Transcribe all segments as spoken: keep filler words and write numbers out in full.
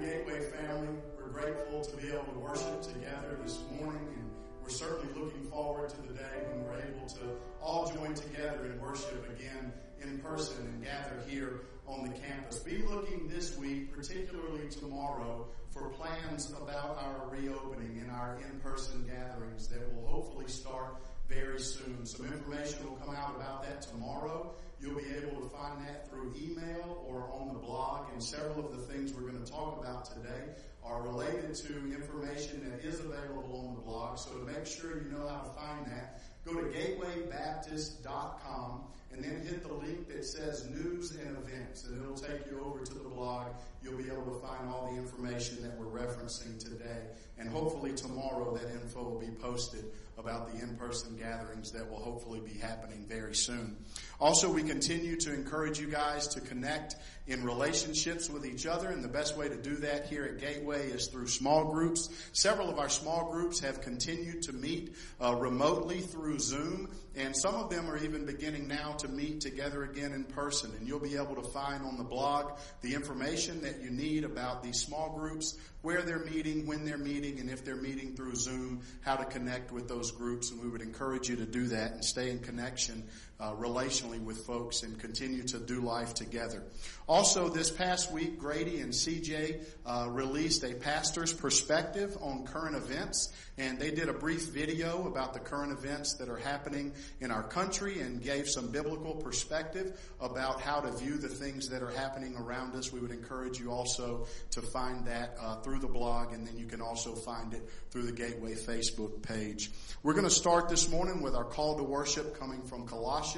the Gateway family. We're grateful to be able to worship together this morning, and we're certainly looking forward to the day when we're able to all join together and worship again in person and gather here on the campus. Be looking this week, particularly tomorrow, for plans about our reopening and our in-person gatherings that will hopefully start very soon. Some information will come out about that tomorrow. You'll be able to find that through email or on the blog, and several of the things we're going to talk about today are related to information that is available on the blog, so to make sure you know how to find that, go to gateway baptist dot com and then hit the link that says news and events, and it'll take you over to the blog. You'll be able to find all the information that we're referencing today, and hopefully tomorrow that info will be posted about the in-person gatherings that will hopefully be happening very soon. Also, we continue to encourage you guys to connect in relationships with each other, and the best way to do that here at Gateway is through small groups. Several of our small groups have continued to meet uh, remotely through Zoom, and some of them are even beginning now to meet together again in person, and you'll be able to find on the blog the information that you need about these small groups, where they're meeting, when they're meeting, and if they're meeting through Zoom, how to connect with those groups. And we would encourage you to do that and stay in connection uh, relationally with folks and continue to do life together. Also, this past week, Grady and C J uh, released a pastor's perspective on current events, and they did a brief video about the current events that are happening in our country and gave some biblical perspective about how to view the things that are happening around us. We would encourage you also to find that uh, through the blog, and then you can also find it through the Gateway Facebook page. We're going to start this morning with our call to worship coming from Colossians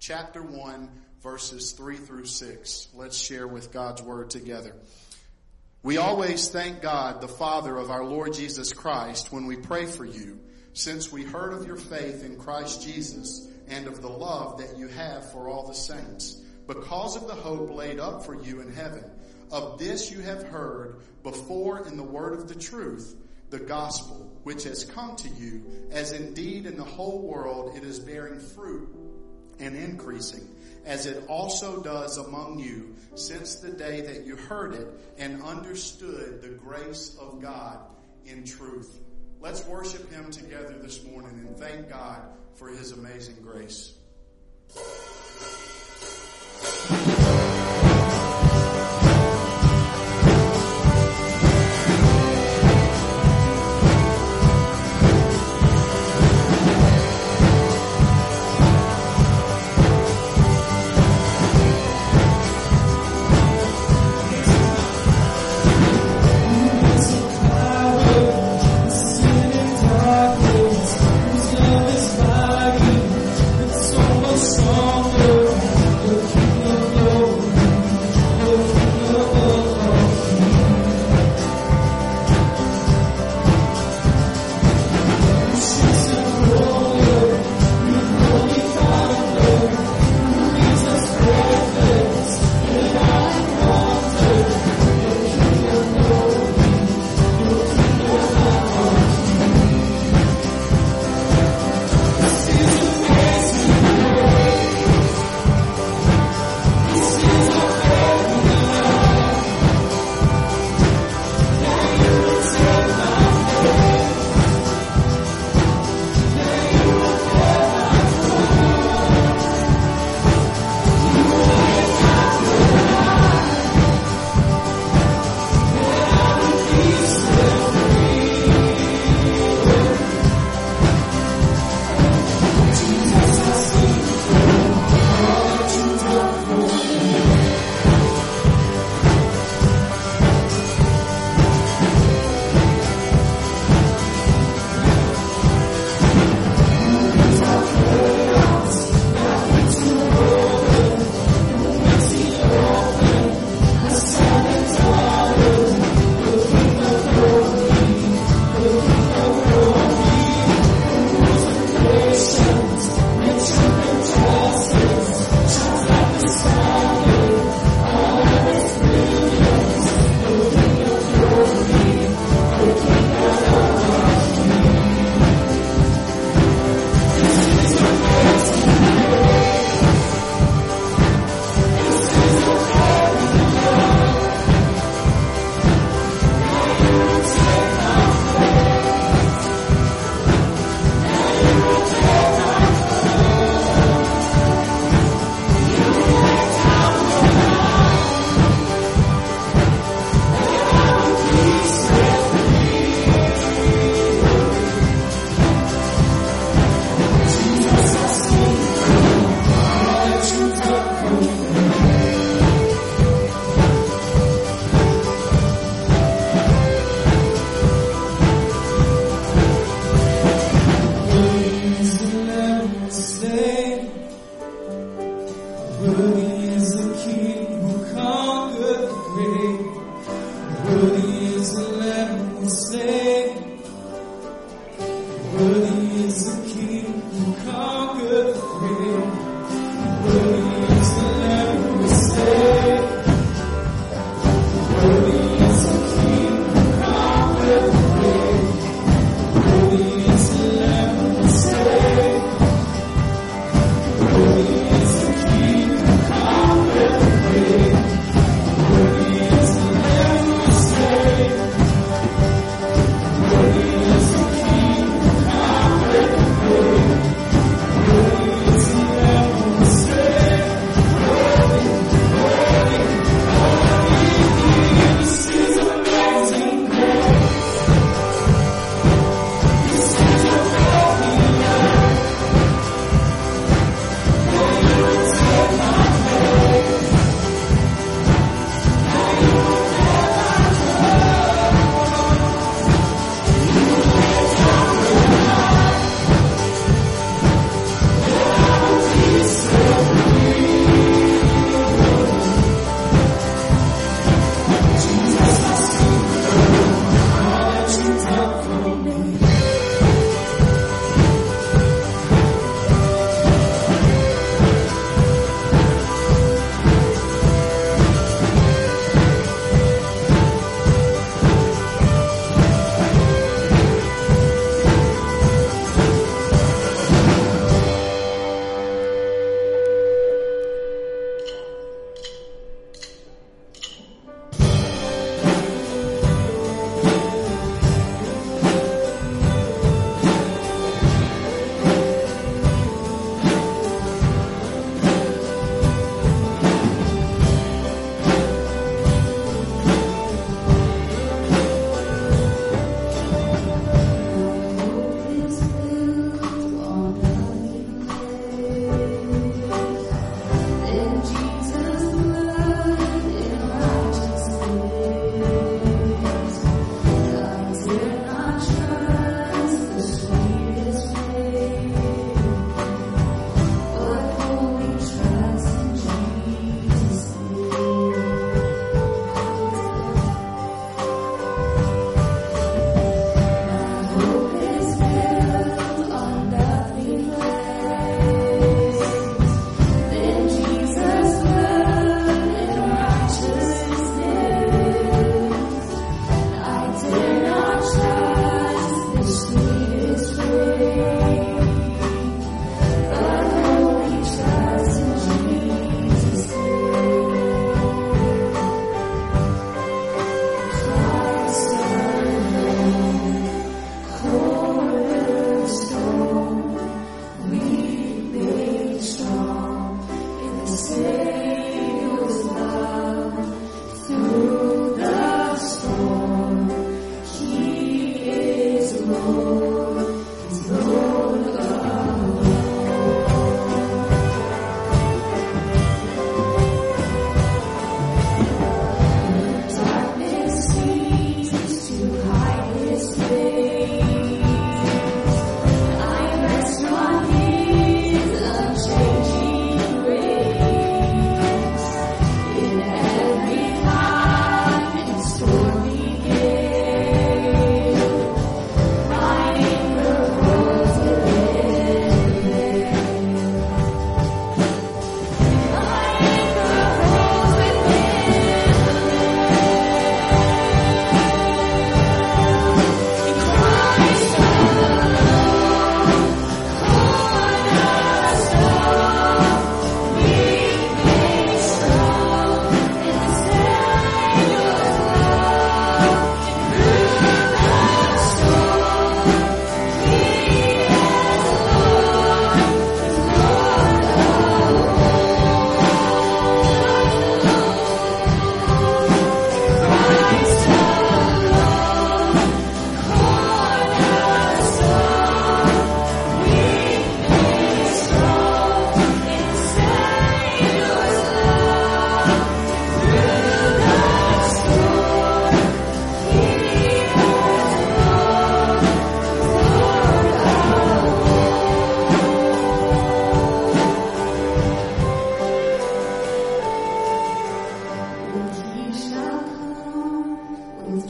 chapter one, verses three through six. Let's share with God's word together. We always thank God, the Father of our Lord Jesus Christ, when we pray for you, since we heard of your faith in Christ Jesus and of the love that you have for all the saints, because of the hope laid up for you in heaven. Of this you have heard before in the word of the truth, the gospel, which has come to you, as indeed in the whole world it is bearing fruit and increasing, as it also does among you since the day that you heard it and understood the grace of God in truth. Let's worship him together this morning and thank God for his amazing grace. Oh,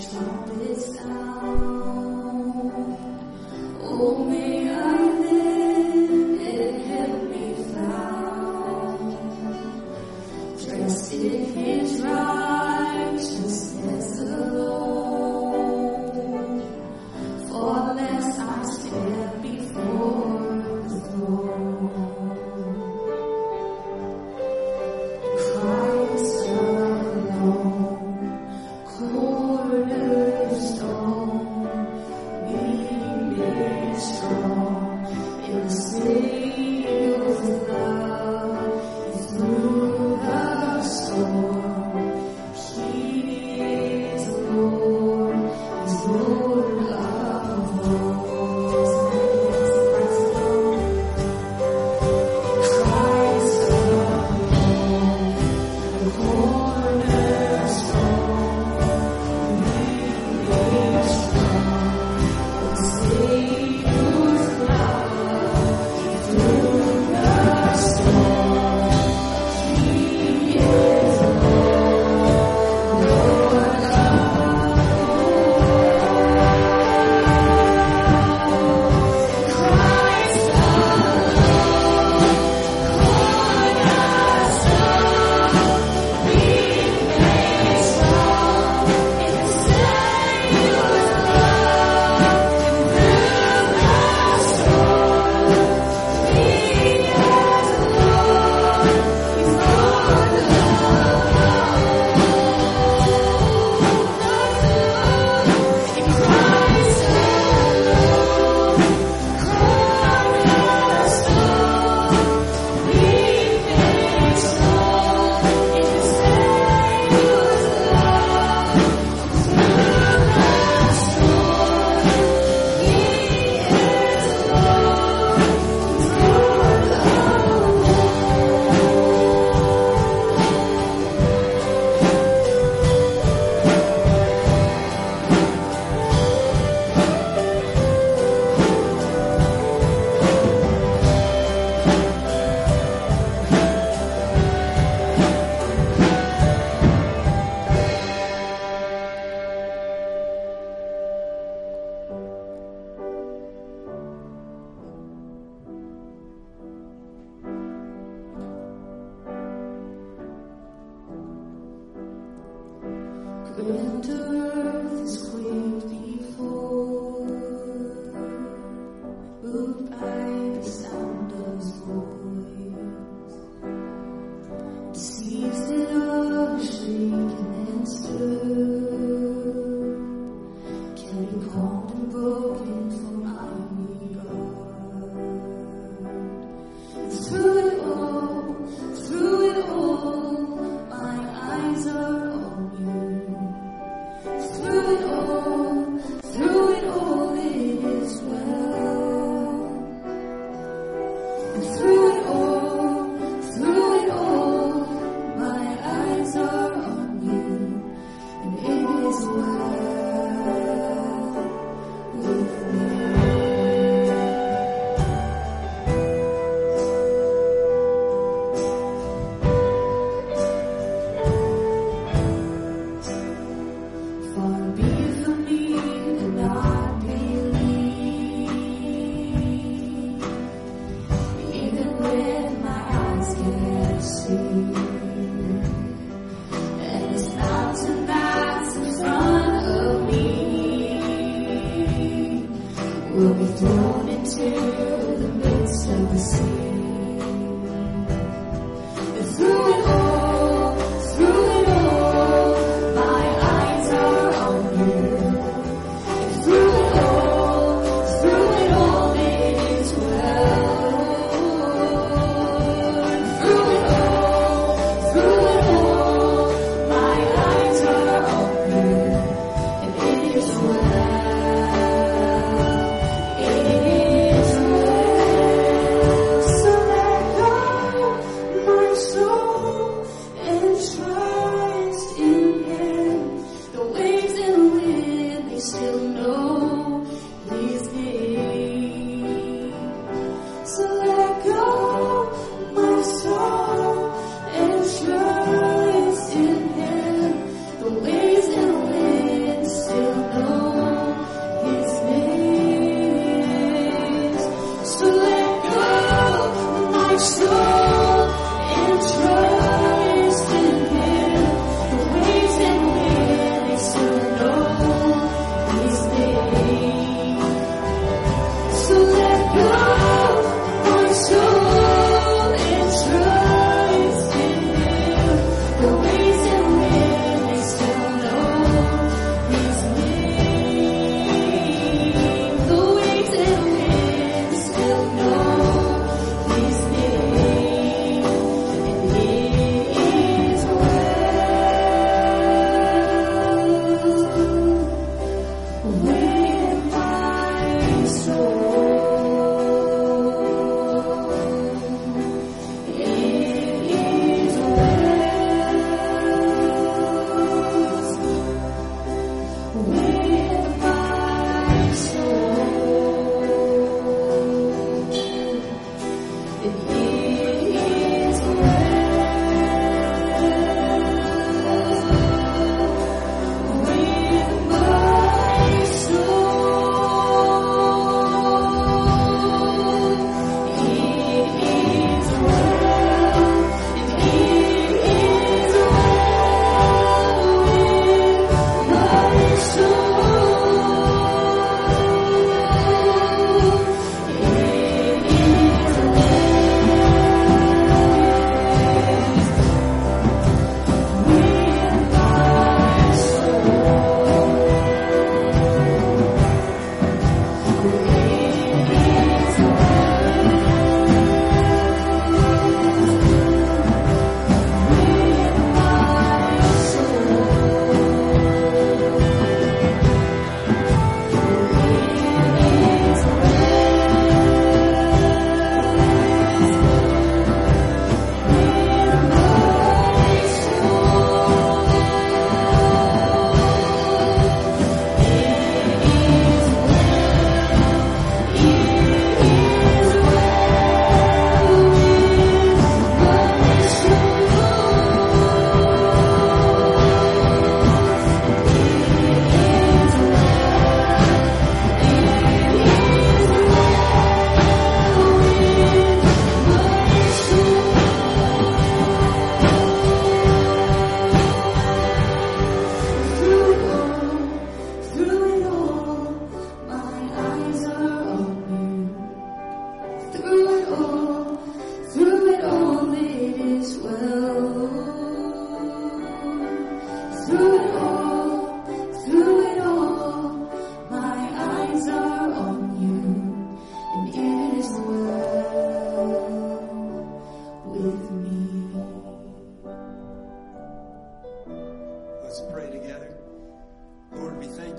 Amen.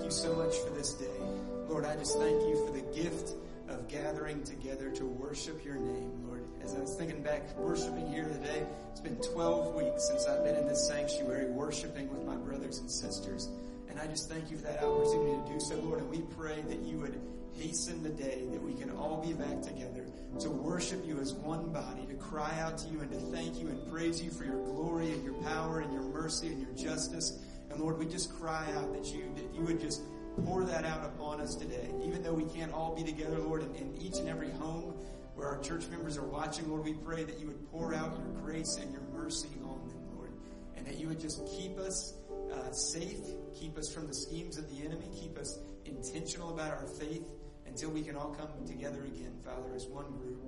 you so much for this day. Lord, I just thank you for the gift of gathering together to worship your name, Lord. As I was thinking back, worshiping here today, it's been twelve weeks since I've been in this sanctuary worshiping with my brothers and sisters. And I just thank you for that opportunity to do so, Lord. And we pray that you would hasten the day that we can all be back together to worship you as one body, to cry out to you and to thank you and praise you for your glory and your power and your mercy and your justice. And Lord, we just cry out that you, that you would just pour that out upon us today. Even though we can't all be together, Lord, in, in each and every home where our church members are watching, Lord, we pray that you would pour out your grace and your mercy on them, Lord, and that you would just keep us uh, safe, keep us from the schemes of the enemy, keep us intentional about our faith until we can all come together again, Father, as one group.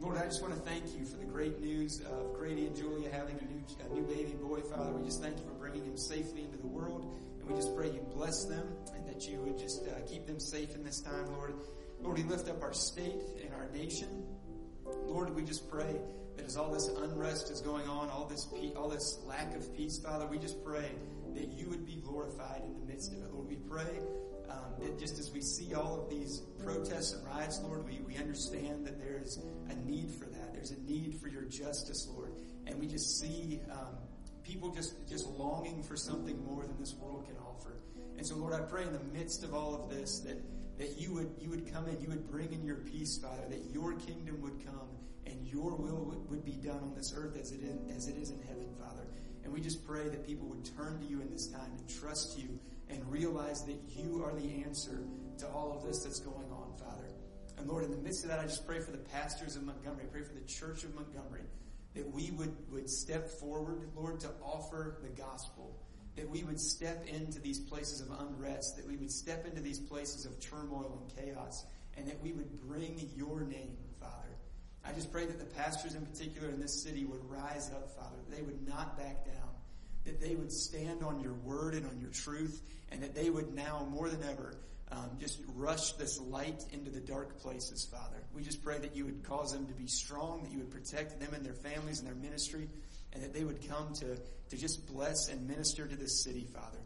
Lord, I just want to thank you for the great news of Grady and Julia having a new, a new baby boy, Father. We just thank you for bringing him safely into the world, and we just pray you bless them and that you would just uh, keep them safe in this time, Lord. Lord, we lift up our state and our nation. Lord, we just pray that as all this unrest is going on, all this pe- all this lack of peace, Father, we just pray that you would be glorified in the midst of it. Lord, we pray Um, that just as we see all of these protests and riots, Lord, we, we understand that there is a need for that. There's a need for your justice, Lord. And we just see um, people just, just longing for something more than this world can offer. And so, Lord, I pray in the midst of all of this that, that you would you would come in, you would bring in your peace, Father, that your kingdom would come and your will would, would be done on this earth as it is, as it is in heaven, Father. And we just pray that people would turn to you in this time and trust you and realize that you are the answer to all of this that's going on, Father. And Lord, in the midst of that, I just pray for the pastors of Montgomery. I pray for the church of Montgomery, that we would, would step forward, Lord, to offer the gospel, that we would step into these places of unrest, that we would step into these places of turmoil and chaos, and that we would bring your name, Father. I just pray that the pastors in particular in this city would rise up, Father, that they would not back down, that they would stand on your word and on your truth, and that they would now, more than ever, um, just rush this light into the dark places, Father. We just pray that you would cause them to be strong, that you would protect them and their families and their ministry, and that they would come to, to just bless and minister to this city, Father.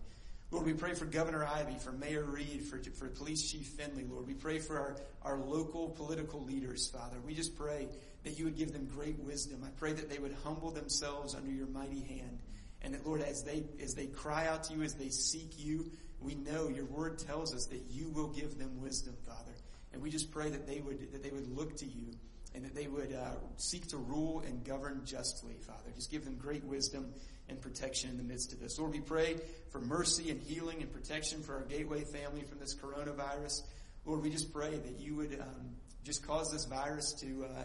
Lord, we pray for Governor Ivey, for Mayor Reed, for, for Police Chief Finley, Lord. We pray for our, our local political leaders, Father. We just pray that you would give them great wisdom. I pray that they would humble themselves under your mighty hand. And that, Lord, as they as they cry out to you, as they seek you, we know your word tells us that you will give them wisdom, Father. And we just pray that they would that they would look to you and that they would uh, seek to rule and govern justly, Father. Just give them great wisdom and protection in the midst of this. Lord, we pray for mercy and healing and protection for our Gateway family from this coronavirus. Lord, we just pray that you would um, just cause this virus to uh,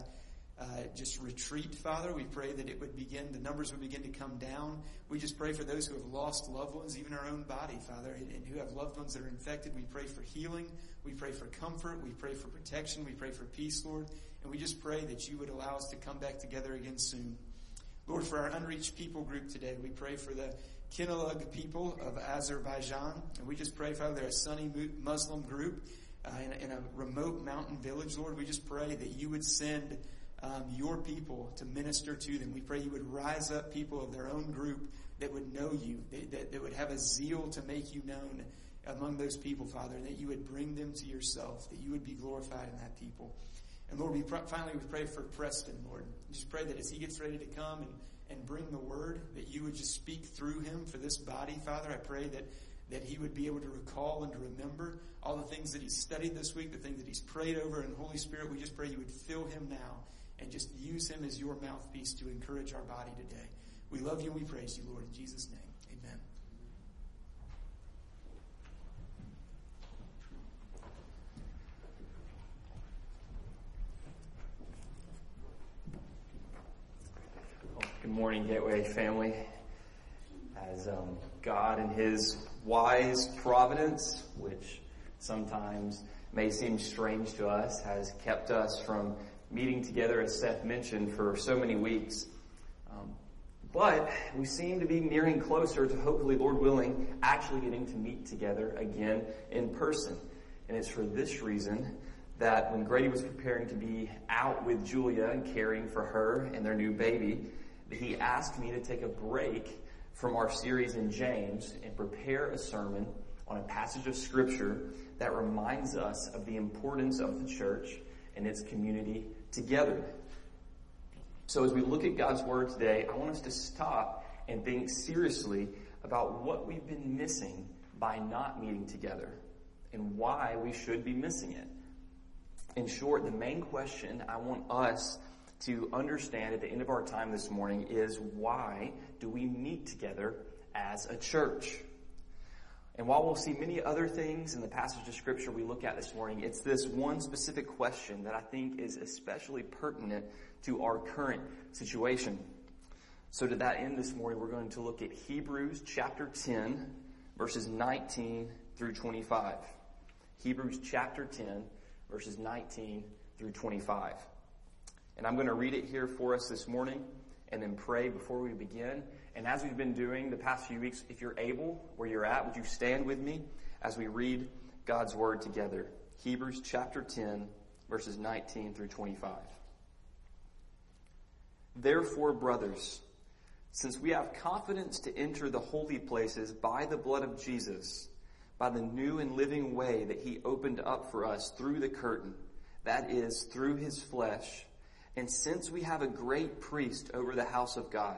Uh, just retreat, Father. We pray that it would begin, the numbers would begin to come down. We just pray for those who have lost loved ones, even our own body, Father, and, and who have loved ones that are infected. We pray for healing. We pray for comfort. We pray for protection. We pray for peace, Lord. And we just pray that you would allow us to come back together again soon. Lord, for our unreached people group today, we pray for the Kinelug people of Azerbaijan. And we just pray, Father, they're a sunny Muslim group uh, in, in a remote mountain village, Lord. We just pray that you would send Um, your people to minister to them. We pray you would rise up people of their own group that would know you, that, that, that would have a zeal to make you known among those people, Father, and that you would bring them to yourself, that you would be glorified in that people. And Lord, we pr- finally we pray for Preston, Lord. We just pray that as he gets ready to come and, and bring the word, that you would just speak through him for this body, Father. I pray that that he would be able to recall and to remember all the things that he's studied this week, the things that he's prayed over, and Holy Spirit, we just pray you would fill him now and just use him as your mouthpiece to encourage our body today. We love you and we praise you, Lord, in Jesus' name. Amen. Well, good morning, Gateway family. As um, God and his wise providence, which sometimes may seem strange to us, has kept us from meeting together, as Seth mentioned, for so many weeks. Um, but we seem to be nearing closer to, hopefully, Lord willing, actually getting to meet together again in person. And it's for this reason that when Grady was preparing to be out with Julia and caring for her and their new baby, he asked me to take a break from our series in James and prepare a sermon on a passage of Scripture that reminds us of the importance of the church and its community together. So as we look at God's Word today, I want us to stop and think seriously about what we've been missing by not meeting together and why we should be missing it. In short, the main question I want us to understand at the end of our time this morning is, why do we meet together as a church? And while we'll see many other things in the passage of Scripture we look at this morning, it's this one specific question that I think is especially pertinent to our current situation. So to that end this morning, we're going to look at Hebrews chapter ten, verses nineteen through twenty-five. Hebrews chapter ten, verses nineteen through twenty-five. And I'm going to read it here for us this morning and then pray before we begin. And as we've been doing the past few weeks, if you're able, where you're at, would you stand with me as we read God's Word together? Hebrews chapter ten, verses nineteen through twenty-five. Therefore, brothers, since we have confidence to enter the holy places by the blood of Jesus, by the new and living way that he opened up for us through the curtain, that is, through his flesh, and since we have a great priest over the house of God,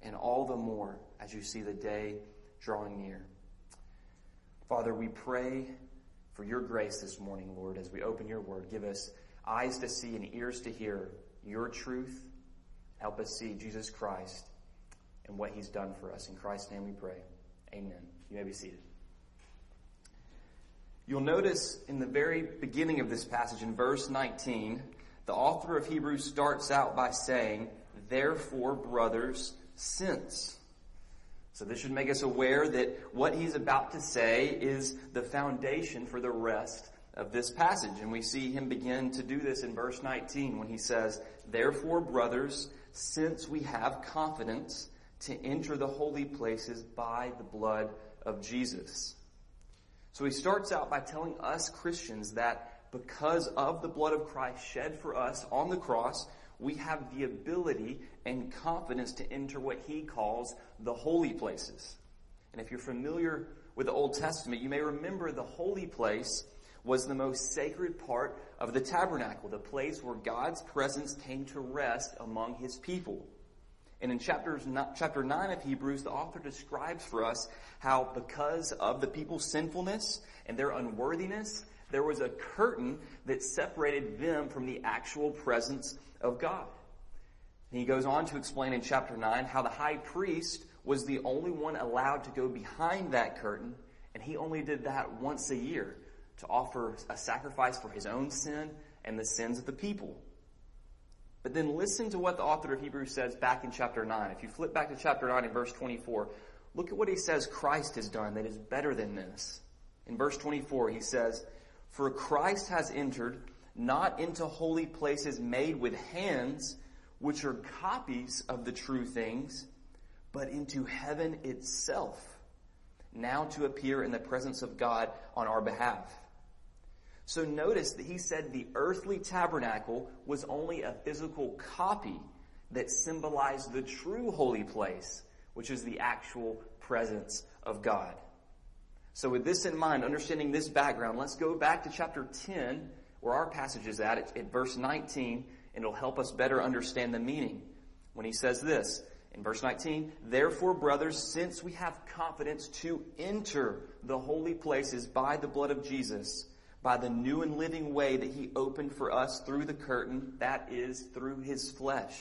and all the more as you see the day drawing near. Father, we pray for your grace this morning, Lord, as we open your word. Give us eyes to see and ears to hear your truth. Help us see Jesus Christ and what he's done for us. In Christ's name we pray. Amen. You may be seated. You'll notice in the very beginning of this passage, in verse nineteen, the author of Hebrews starts out by saying, therefore, brothers, since. So this should make us aware that what he's about to say is the foundation for the rest of this passage. And we see him begin to do this in verse nineteen when he says, therefore, brothers, since we have confidence to enter the holy places by the blood of Jesus. So he starts out by telling us Christians that because of the blood of Christ shed for us on the cross, we have the ability and confidence to enter what he calls the holy places. And if you're familiar with the Old Testament, you may remember the holy place was the most sacred part of the tabernacle, the place where God's presence came to rest among his people. And in chapters, chapter nine of Hebrews, the author describes for us how because of the people's sinfulness and their unworthiness, there was a curtain that separated them from the actual presence of God. And he goes on to explain in chapter nine how the high priest was the only one allowed to go behind that curtain, and he only did that once a year to offer a sacrifice for his own sin and the sins of the people. But then listen to what the author of Hebrews says back in chapter nine. If you flip back to chapter nine in verse twenty-four, look at what he says Christ has done that is better than this. In verse twenty-four, he says, for Christ has entered not into holy places made with hands, which are copies of the true things, but into heaven itself, now to appear in the presence of God on our behalf. So notice that he said the earthly tabernacle was only a physical copy that symbolized the true holy place, which is the actual presence of God. So with this in mind, understanding this background, let's go back to chapter ten, where our passage is at, at, at verse nineteen, and it'll help us better understand the meaning. When he says this, in verse nineteen, therefore, brothers, since we have confidence to enter the holy places by the blood of Jesus, by the new and living way that he opened for us through the curtain, that is, through his flesh.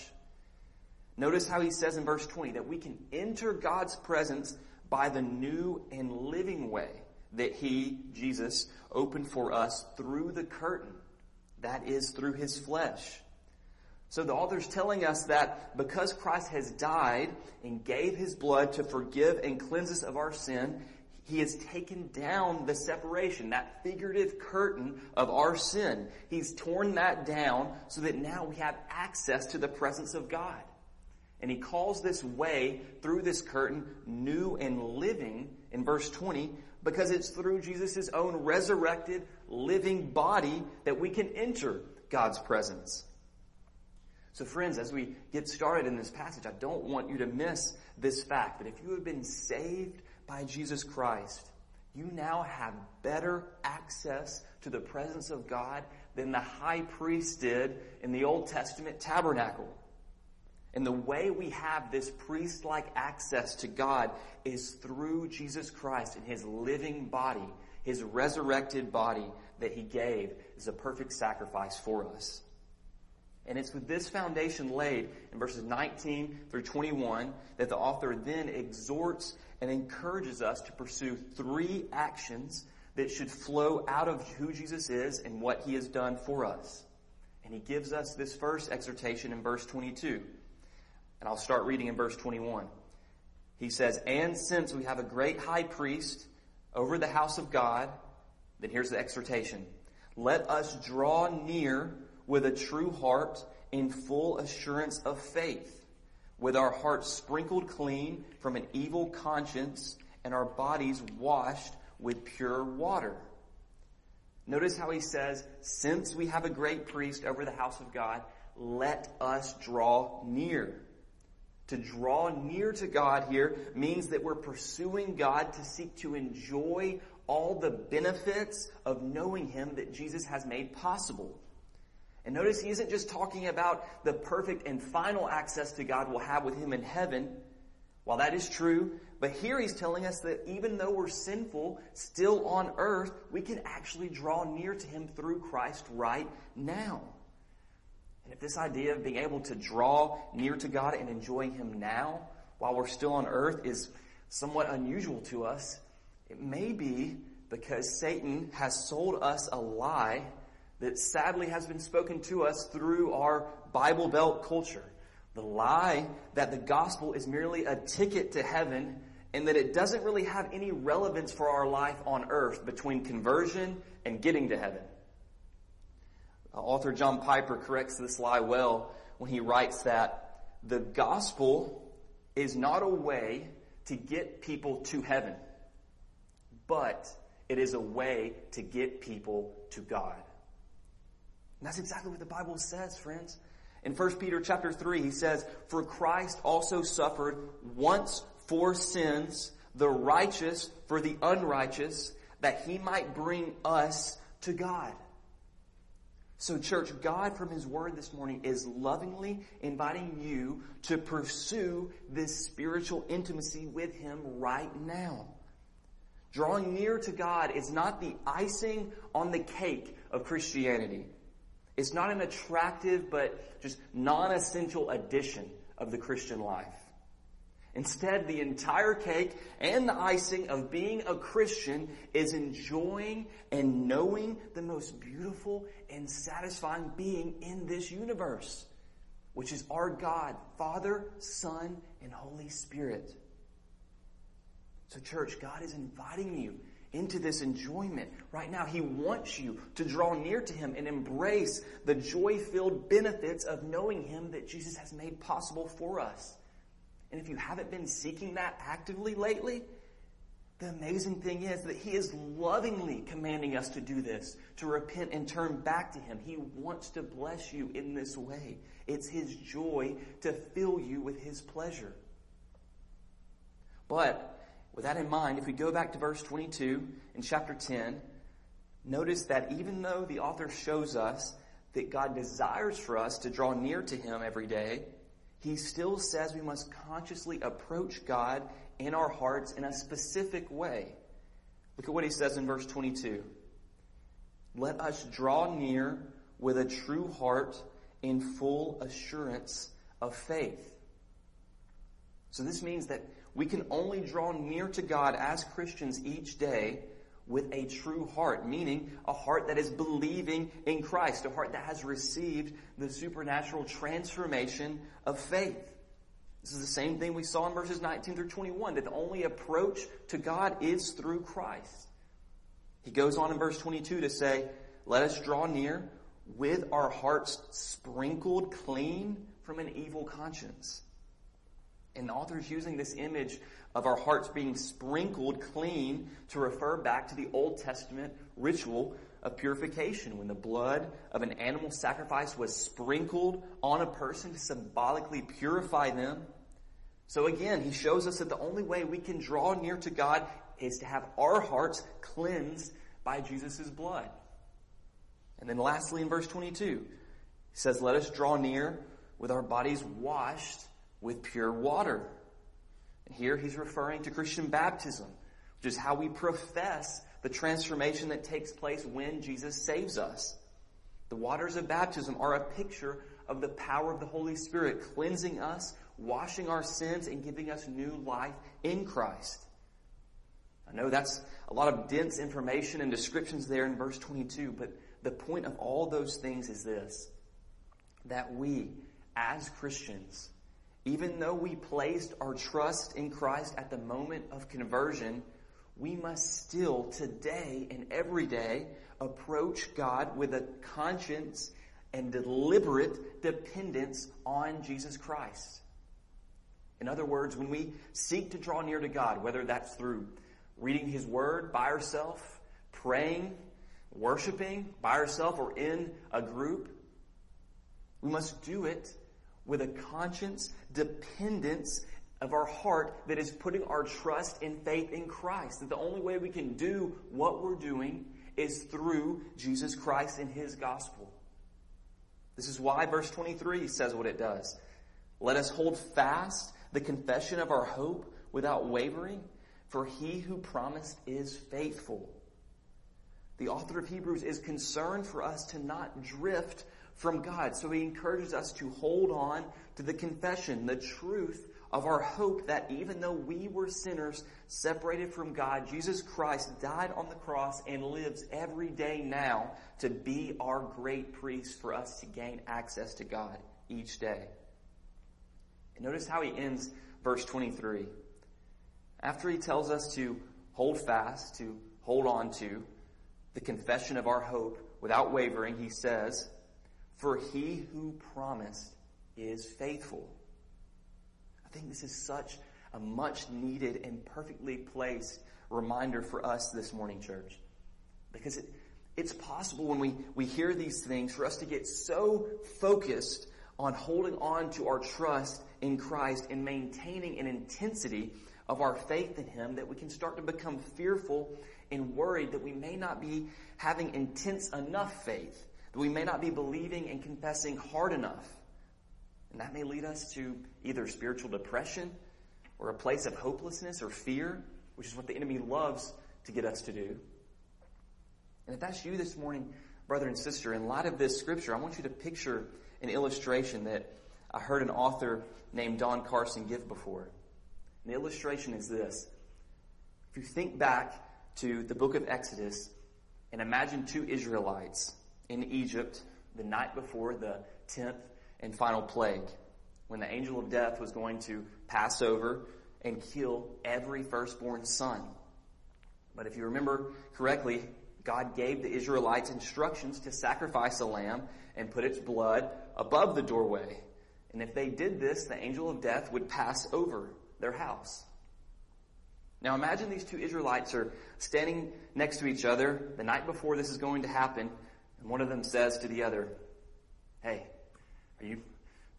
Notice how he says in verse twenty that we can enter God's presence by the new and living way that he, Jesus, opened for us through the curtain, that is, through his flesh. So the author's telling us that because Christ has died and gave his blood to forgive and cleanse us of our sin, He has taken down the separation, that figurative curtain of our sin. He's torn that down so that now we have access to the presence of God. And he calls this way through this curtain new and living in verse twenty, because it's through Jesus' own resurrected, living body that we can enter God's presence. So friends, as we get started in this passage, I don't want you to miss this fact that if you have been saved by Jesus Christ, you now have better access to the presence of God than the high priest did in the Old Testament tabernacle. And the way we have this priest-like access to God is through Jesus Christ and his living body, his resurrected body that he gave as a perfect sacrifice for us. And it's with this foundation laid in verses nineteen through twenty-one that the author then exhorts and encourages us to pursue three actions that should flow out of who Jesus is and what he has done for us. And he gives us this first exhortation in verse twenty-two. And I'll start reading in verse twenty-one. He says, "And since we have a great high priest over the house of God," then here's the exhortation, "let us draw near with a true heart in full assurance of faith, with our hearts sprinkled clean from an evil conscience and our bodies washed with pure water." Notice how he says, since we have a great priest over the house of God, let us draw near. To draw near to God here means that we're pursuing God to seek to enjoy all the benefits of knowing him that Jesus has made possible. And notice he isn't just talking about the perfect and final access to God we'll have with him in heaven. While that is true, but here he's telling us that even though we're sinful, still on earth, we can actually draw near to him through Christ right now. And if this idea of being able to draw near to God and enjoying him now while we're still on earth is somewhat unusual to us, it may be because Satan has sold us a lie that sadly has been spoken to us through our Bible Belt culture. The lie that the gospel is merely a ticket to heaven and that it doesn't really have any relevance for our life on earth between conversion and getting to heaven. Author John Piper corrects this lie well when he writes that the gospel is not a way to get people to heaven, but it is a way to get people to God. And that's exactly what the Bible says, friends. In First Peter chapter three, he says, "For Christ also suffered once for sins, the righteous for the unrighteous, that he might bring us to God." So church, God from his word this morning is lovingly inviting you to pursue this spiritual intimacy with him right now. Drawing near to God is not the icing on the cake of Christianity. It's not an attractive but just non-essential addition of the Christian life. Instead, the entire cake and the icing of being a Christian is enjoying and knowing the most beautiful and satisfying being in this universe, which is our God, Father, Son, and Holy Spirit. So church, God is inviting you into this enjoyment right now. He wants you to draw near to him and embrace the joy-filled benefits of knowing him that Jesus has made possible for us. And if you haven't been seeking that actively lately, the amazing thing is that he is lovingly commanding us to do this, to repent and turn back to him. He wants to bless you in this way. It's his joy to fill you with his pleasure. But with that in mind, if we go back to verse twenty-two in chapter ten, notice that even though the author shows us that God desires for us to draw near to him every day, he still says we must consciously approach God in our hearts in a specific way. Look at what he says in verse twenty-two. "Let us draw near with a true heart in full assurance of faith." So this means that we can only draw near to God as Christians each day with a true heart, meaning a heart that is believing in Christ, a heart that has received the supernatural transformation of faith. This is the same thing we saw in verses nineteen through twenty-one, that the only approach to God is through Christ. He goes on in verse twenty-two to say, let us draw near with our hearts sprinkled clean from an evil conscience. And the author is using this image of our hearts being sprinkled clean to refer back to the Old Testament ritual of purification, when the blood of an animal sacrifice was sprinkled on a person to symbolically purify them. So again, he shows us that the only way we can draw near to God is to have our hearts cleansed by Jesus' blood. And then lastly, in verse twenty-two, he says, let us draw near with our bodies washed with pure water. And here he's referring to Christian baptism, which is how we profess the transformation that takes place when Jesus saves us. The waters of baptism are a picture of the power of the Holy Spirit cleansing us, washing our sins, and giving us new life in Christ. I know that's a lot of dense information and descriptions there in verse twenty-two, but the point of all those things is this, that we, as Christians, even though we placed our trust in Christ at the moment of conversion, we must still today and every day approach God with a conscience and deliberate dependence on Jesus Christ. In other words, when we seek to draw near to God, whether that's through reading His Word by ourselves, praying, worshiping by ourselves, or in a group, we must do it with a conscience dependence of our heart that is putting our trust and faith in Christ. That the only way we can do what we're doing is through Jesus Christ and His gospel. This is why verse twenty-three says what it does. Let us hold fast the confession of our hope without wavering, for He who promised is faithful. The author of Hebrews is concerned for us to not drift from God, so he encourages us to hold on to the confession, the truth of our hope that even though we were sinners separated from God, Jesus Christ died on the cross and lives every day now to be our great priest for us to gain access to God each day. And notice how he ends verse twenty-three. After he tells us to hold fast, to hold on to the confession of our hope without wavering, he says, for He who promised is faithful. I think this is such a much needed and perfectly placed reminder for us this morning, church. Because it, it's possible when we, we hear these things for us to get so focused on holding on to our trust in Christ and maintaining an intensity of our faith in Him that we can start to become fearful and worried that we may not be having intense enough faith, that we may not be believing and confessing hard enough. And that may lead us to either spiritual depression or a place of hopelessness or fear, which is what the enemy loves to get us to do. And if that's you this morning, brother and sister, in light of this scripture, I want you to picture an illustration that I heard an author named Don Carson give before. And the illustration is this. If you think back to the book of Exodus and imagine two Israelites in Egypt the night before the tenth and final plague, when the angel of death was going to pass over and kill every firstborn son. But if you remember correctly, God gave the Israelites instructions to sacrifice a lamb and put its blood above the doorway. And if they did this, the angel of death would pass over their house. Now imagine these two Israelites are standing next to each other the night before this is going to happen, and one of them says to the other, "Hey, are you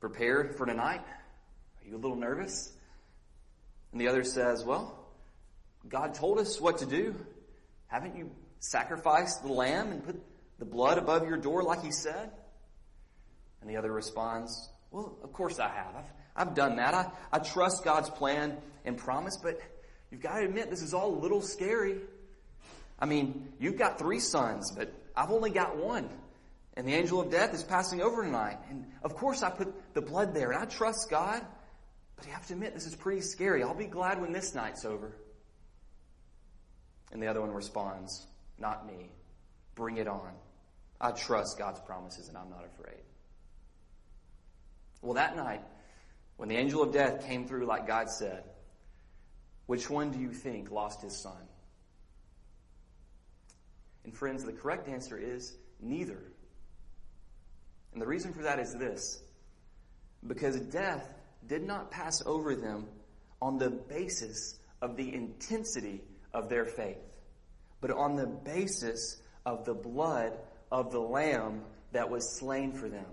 prepared for tonight? Are you a little nervous?" And the other says, "Well, God told us what to do. Haven't you sacrificed the lamb and put the blood above your door like He said?" And the other responds, "Well, of course I have. I've, I've done that. I, I trust God's plan and promise, but you've got to admit this is all a little scary. I mean, you've got three sons, but I've only got one. And the angel of death is passing over tonight. And of course I put the blood there, and I trust God. But you have to admit, this is pretty scary. I'll be glad when this night's over." And the other one responds, "Not me. Bring it on. I trust God's promises, and I'm not afraid." Well, that night, When the angel of death came through like God said, which one do you think lost his son? And friends, the correct answer is neither. And the reason for that is this. Because death did not pass over them on the basis of the intensity of their faith, but on the basis of the blood of the Lamb that was slain for them.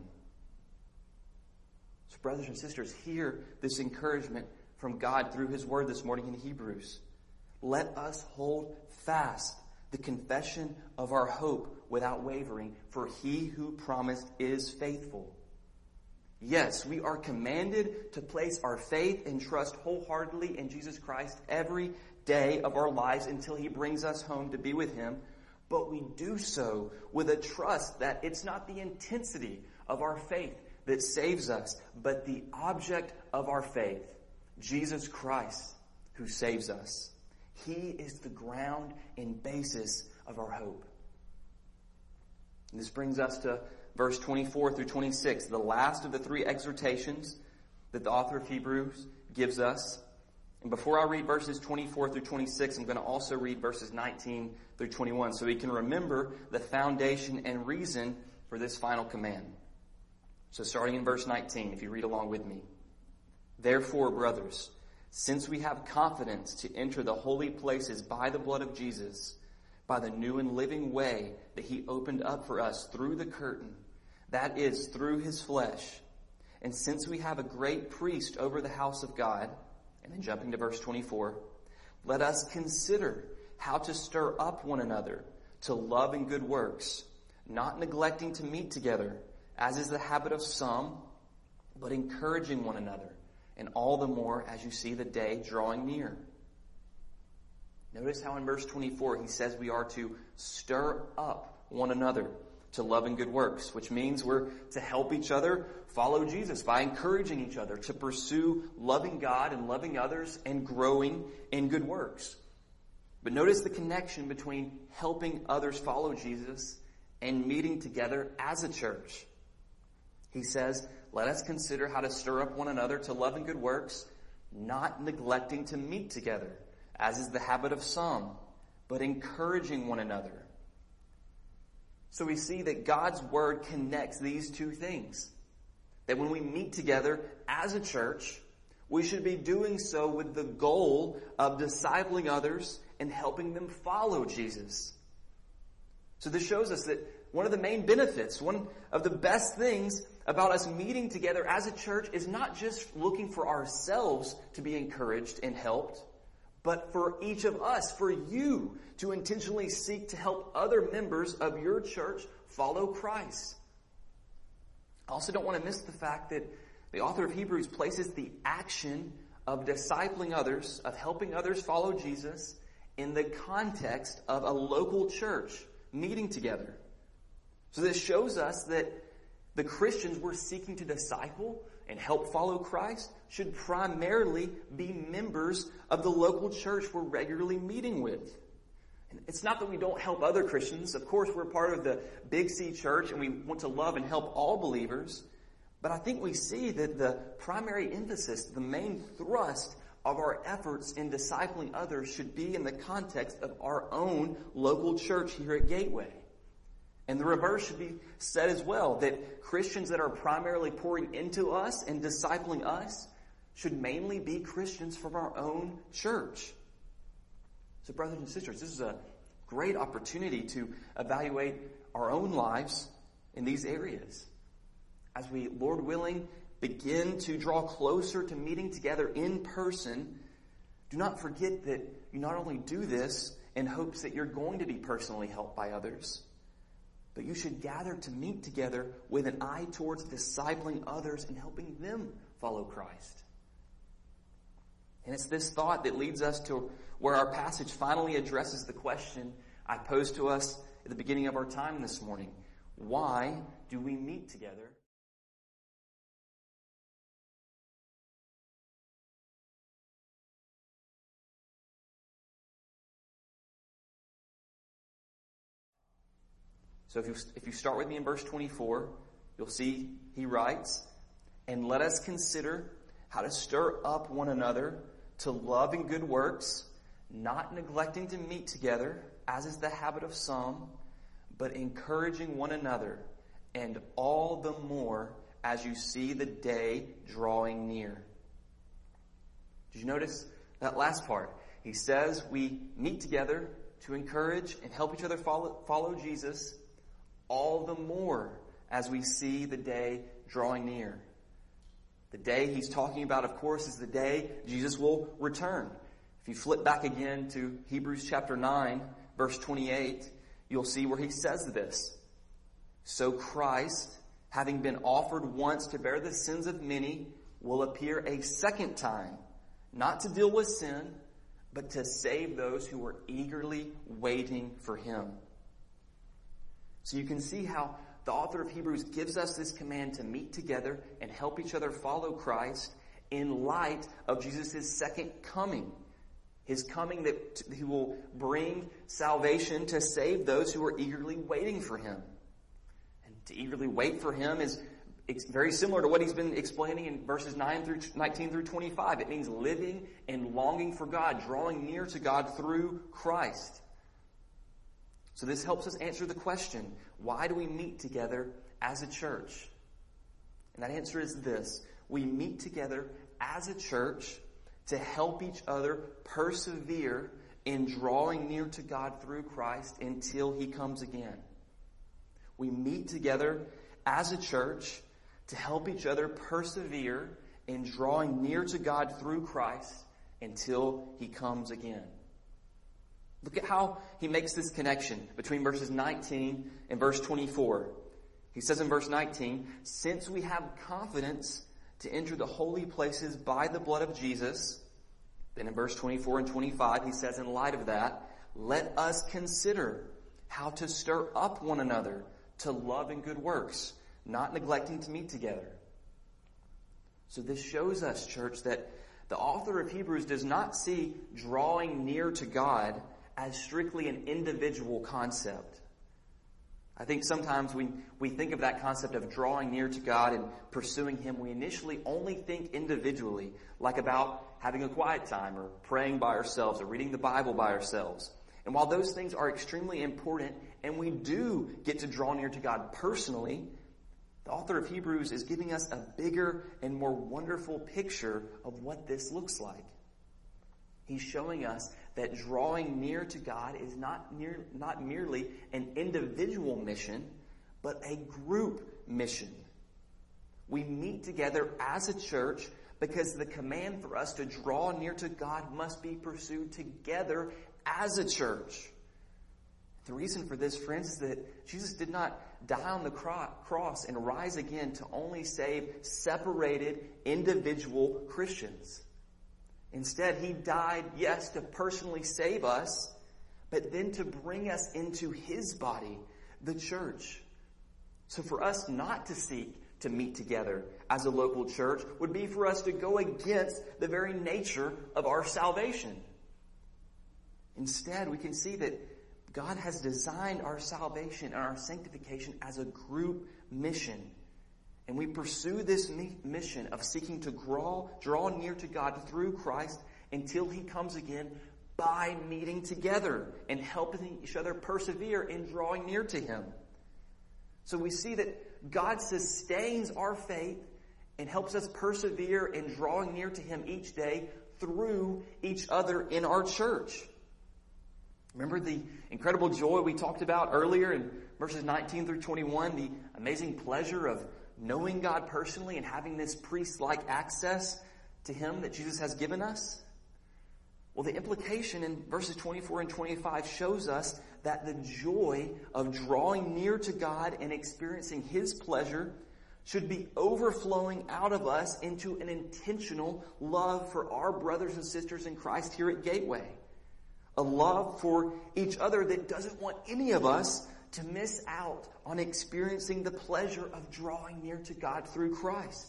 So brothers and sisters, hear this encouragement from God through His Word this morning in Hebrews. Let us hold fast the confession of our hope without wavering, for He who promised is faithful. Yes, we are commanded to place our faith and trust wholeheartedly in Jesus Christ every day of our lives until He brings us home to be with Him, but we do so with a trust that it's not the intensity of our faith that saves us, but the object of our faith, Jesus Christ, who saves us. He is the ground and basis of our hope. And this brings us to verse twenty-four through twenty-six, the last of the three exhortations that the author of Hebrews gives us. And before I read verses twenty-four through twenty-six, I'm going to also read verses nineteen through twenty-one so we can remember the foundation and reason for this final command. So starting in verse nineteen, if you read along with me. Therefore, brothers, since we have confidence to enter the holy places by the blood of Jesus, by the new and living way that He opened up for us through the curtain, that is, through His flesh. And since we have a great priest over the house of God, and then jumping to verse twenty-four, let us consider how to stir up one another to love and good works, not neglecting to meet together, as is the habit of some, but encouraging one another, and all the more as you see the day drawing near. Notice how in verse twenty-four he says we are to stir up one another to love and good works, which means we're to help each other follow Jesus by encouraging each other to pursue loving God and loving others and growing in good works. But notice the connection between helping others follow Jesus and meeting together as a church. He says, let us consider how to stir up one another to love and good works, not neglecting to meet together, as is the habit of some, but encouraging one another. So we see that God's word connects these two things. That when we meet together as a church, we should be doing so with the goal of discipling others and helping them follow Jesus. So this shows us that one of the main benefits, one of the best things about us meeting together as a church is not just looking for ourselves to be encouraged and helped, but for each of us, for you to intentionally seek to help other members of your church follow Christ. I also don't want to miss the fact that the author of Hebrews places the action of discipling others, of helping others follow Jesus, in the context of a local church meeting together. So this shows us that the Christians we're seeking to disciple and help follow Christ should primarily be members of the local church we're regularly meeting with. And it's not that we don't help other Christians. Of course, we're part of the Big C Church and we want to love and help all believers. But I think we see that the primary emphasis, the main thrust of our efforts in discipling others should be in the context of our own local church here at Gateway. And the reverse should be said as well, that Christians that are primarily pouring into us and discipling us should mainly be Christians from our own church. So brothers and sisters, this is a great opportunity to evaluate our own lives in these areas. As we, Lord willing, begin to draw closer to meeting together in person, do not forget that you not only do this in hopes that you're going to be personally helped by others, but you should gather to meet together with an eye towards discipling others and helping them follow Christ. And it's this thought that leads us to where our passage finally addresses the question I posed to us at the beginning of our time this morning. Why do we meet together? So if you, if you start with me in verse twenty-four, you'll see he writes, and let us consider how to stir up one another to love and good works, not neglecting to meet together, as is the habit of some, but encouraging one another, and all the more as you see the day drawing near. Did you notice that last part? He says we meet together to encourage and help each other follow, follow Jesus, all the more as we see the day drawing near. The day he's talking about, of course, is the day Jesus will return. If you flip back again to Hebrews chapter nine, verse twenty-eight, you'll see where he says this. So Christ, having been offered once to bear the sins of many, will appear a second time, not to deal with sin, but to save those who are eagerly waiting for him. So you can see how the author of Hebrews gives us this command to meet together and help each other follow Christ in light of Jesus' second coming. His coming that he will bring salvation to save those who are eagerly waiting for him. And to eagerly wait for him is very similar to what he's been explaining in verses nine through nineteen through twenty-five. It means living and longing for God, drawing near to God through Christ. So this helps us answer the question, why do we meet together as a church? And that answer is this. We meet together as a church to help each other persevere in drawing near to God through Christ until he comes again. We meet together as a church to help each other persevere in drawing near to God through Christ until he comes again. Look at how he makes this connection between verses nineteen and verse twenty-four. He says in verse nineteen, since we have confidence to enter the holy places by the blood of Jesus, then in verse twenty-four and twenty-five, he says in light of that, let us consider how to stir up one another to love and good works, not neglecting to meet together. So this shows us, church, that the author of Hebrews does not see drawing near to God as strictly an individual concept. I think sometimes when we think of that concept of drawing near to God and pursuing him, we initially only think individually, like about having a quiet time or praying by ourselves or reading the Bible by ourselves. And while those things are extremely important and we do get to draw near to God personally, the author of Hebrews is giving us a bigger and more wonderful picture of what this looks like. He's showing us that drawing near to God is not near, not merely an individual mission, but a group mission. We meet together as a church because the command for us to draw near to God must be pursued together as a church. The reason for this, friends, is that Jesus did not die on the cross and rise again to only save separated individual Christians. Instead, he died, yes, to personally save us, but then to bring us into his body, the church. So for us not to seek to meet together as a local church would be for us to go against the very nature of our salvation. Instead, we can see that God has designed our salvation and our sanctification as a group mission. And we pursue this mission of seeking to draw, draw near to God through Christ until he comes again by meeting together and helping each other persevere in drawing near to him. So we see that God sustains our faith and helps us persevere in drawing near to him each day through each other in our church. Remember the incredible joy we talked about earlier in verses nineteen through twenty-one, the amazing pleasure of knowing God personally and having this priest-like access to him that Jesus has given us? Well, the implication in verses twenty-four and twenty-five shows us that the joy of drawing near to God and experiencing his pleasure should be overflowing out of us into an intentional love for our brothers and sisters in Christ here at Gateway. A love for each other that doesn't want any of us to miss out on experiencing the pleasure of drawing near to God through Christ.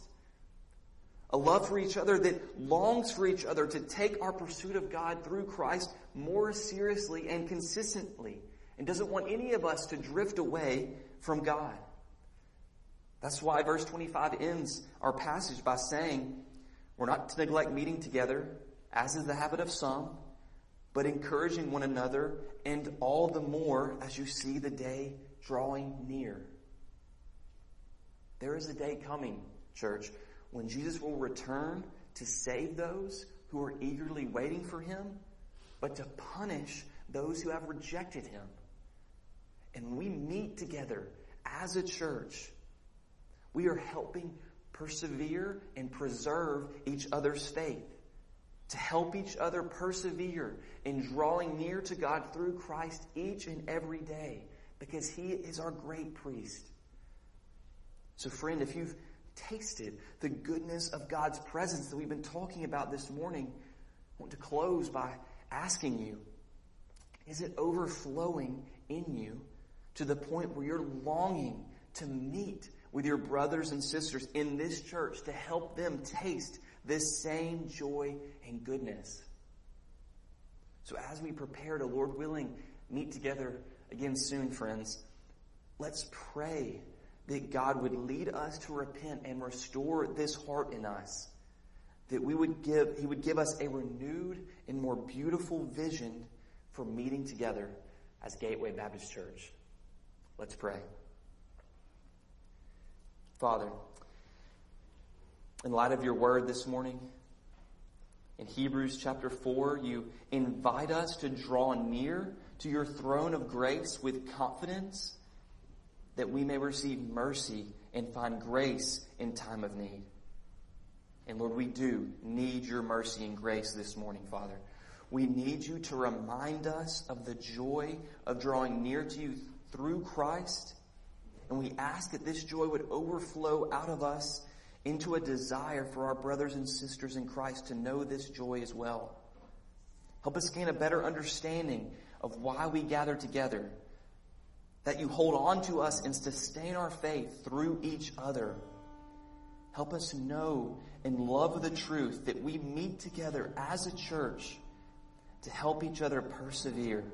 A love for each other that longs for each other to take our pursuit of God through Christ more seriously and consistently, and doesn't want any of us to drift away from God. That's why verse twenty-five ends our passage by saying, We're not to neglect meeting together, as is the habit of some, but encouraging one another, and all the more as you see the day drawing near. There is a day coming, church, when Jesus will return to save those who are eagerly waiting for him, but to punish those who have rejected him. And we meet together as a church. We are helping persevere and preserve each other's faith, to help each other persevere in drawing near to God through Christ each and every day, because he is our great priest. So friend, if you've tasted the goodness of God's presence that we've been talking about this morning, I want to close by asking you, is it overflowing in you to the point where you're longing to meet with your brothers and sisters in this church to help them taste this same joy and goodness? So as we prepare to, Lord willing, meet together again soon, friends, let's pray that God would lead us to repent and restore this heart in us, that we would give, he would give us a renewed and more beautiful vision for meeting together as Gateway Baptist Church. Let's pray. Father, in light of your word this morning, in Hebrews chapter four, you invite us to draw near to your throne of grace with confidence that we may receive mercy and find grace in time of need. And Lord, we do need your mercy and grace this morning, Father. We need you to remind us of the joy of drawing near to you through Christ. And we ask that this joy would overflow out of us into a desire for our brothers and sisters in Christ to know this joy as well. Help us gain a better understanding of why we gather together, that you hold on to us and sustain our faith through each other. Help us know and love the truth that we meet together as a church to help each other persevere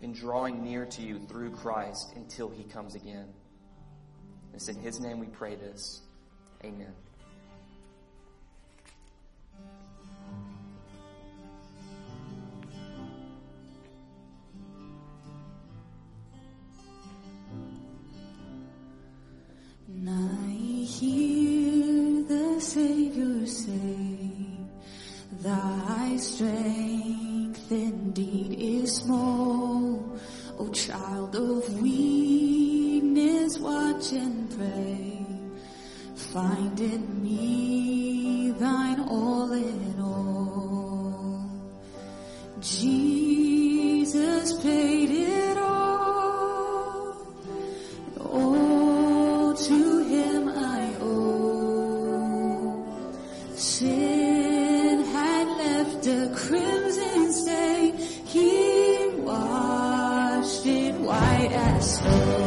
in drawing near to you through Christ until he comes again. It's in his name we pray this. Amen. I hear the Savior say, thy strength indeed is small. O child of weakness, watch and pray. Find in me thine all in all. Jesus paid it all, and all to him I owe. Sin had left a crimson stain, he washed it white as snow.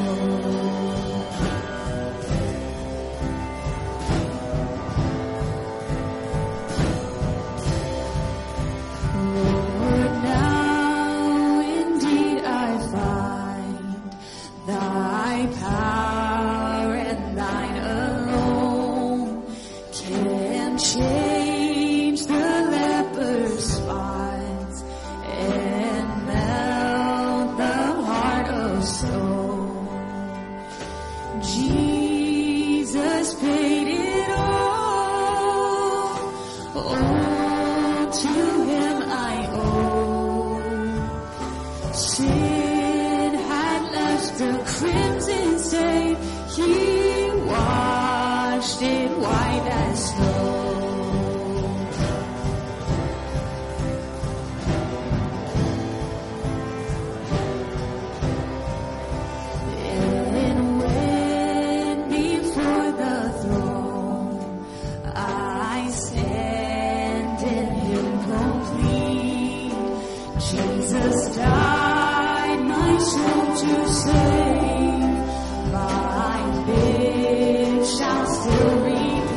Save my faith shall still repeat.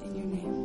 In your name.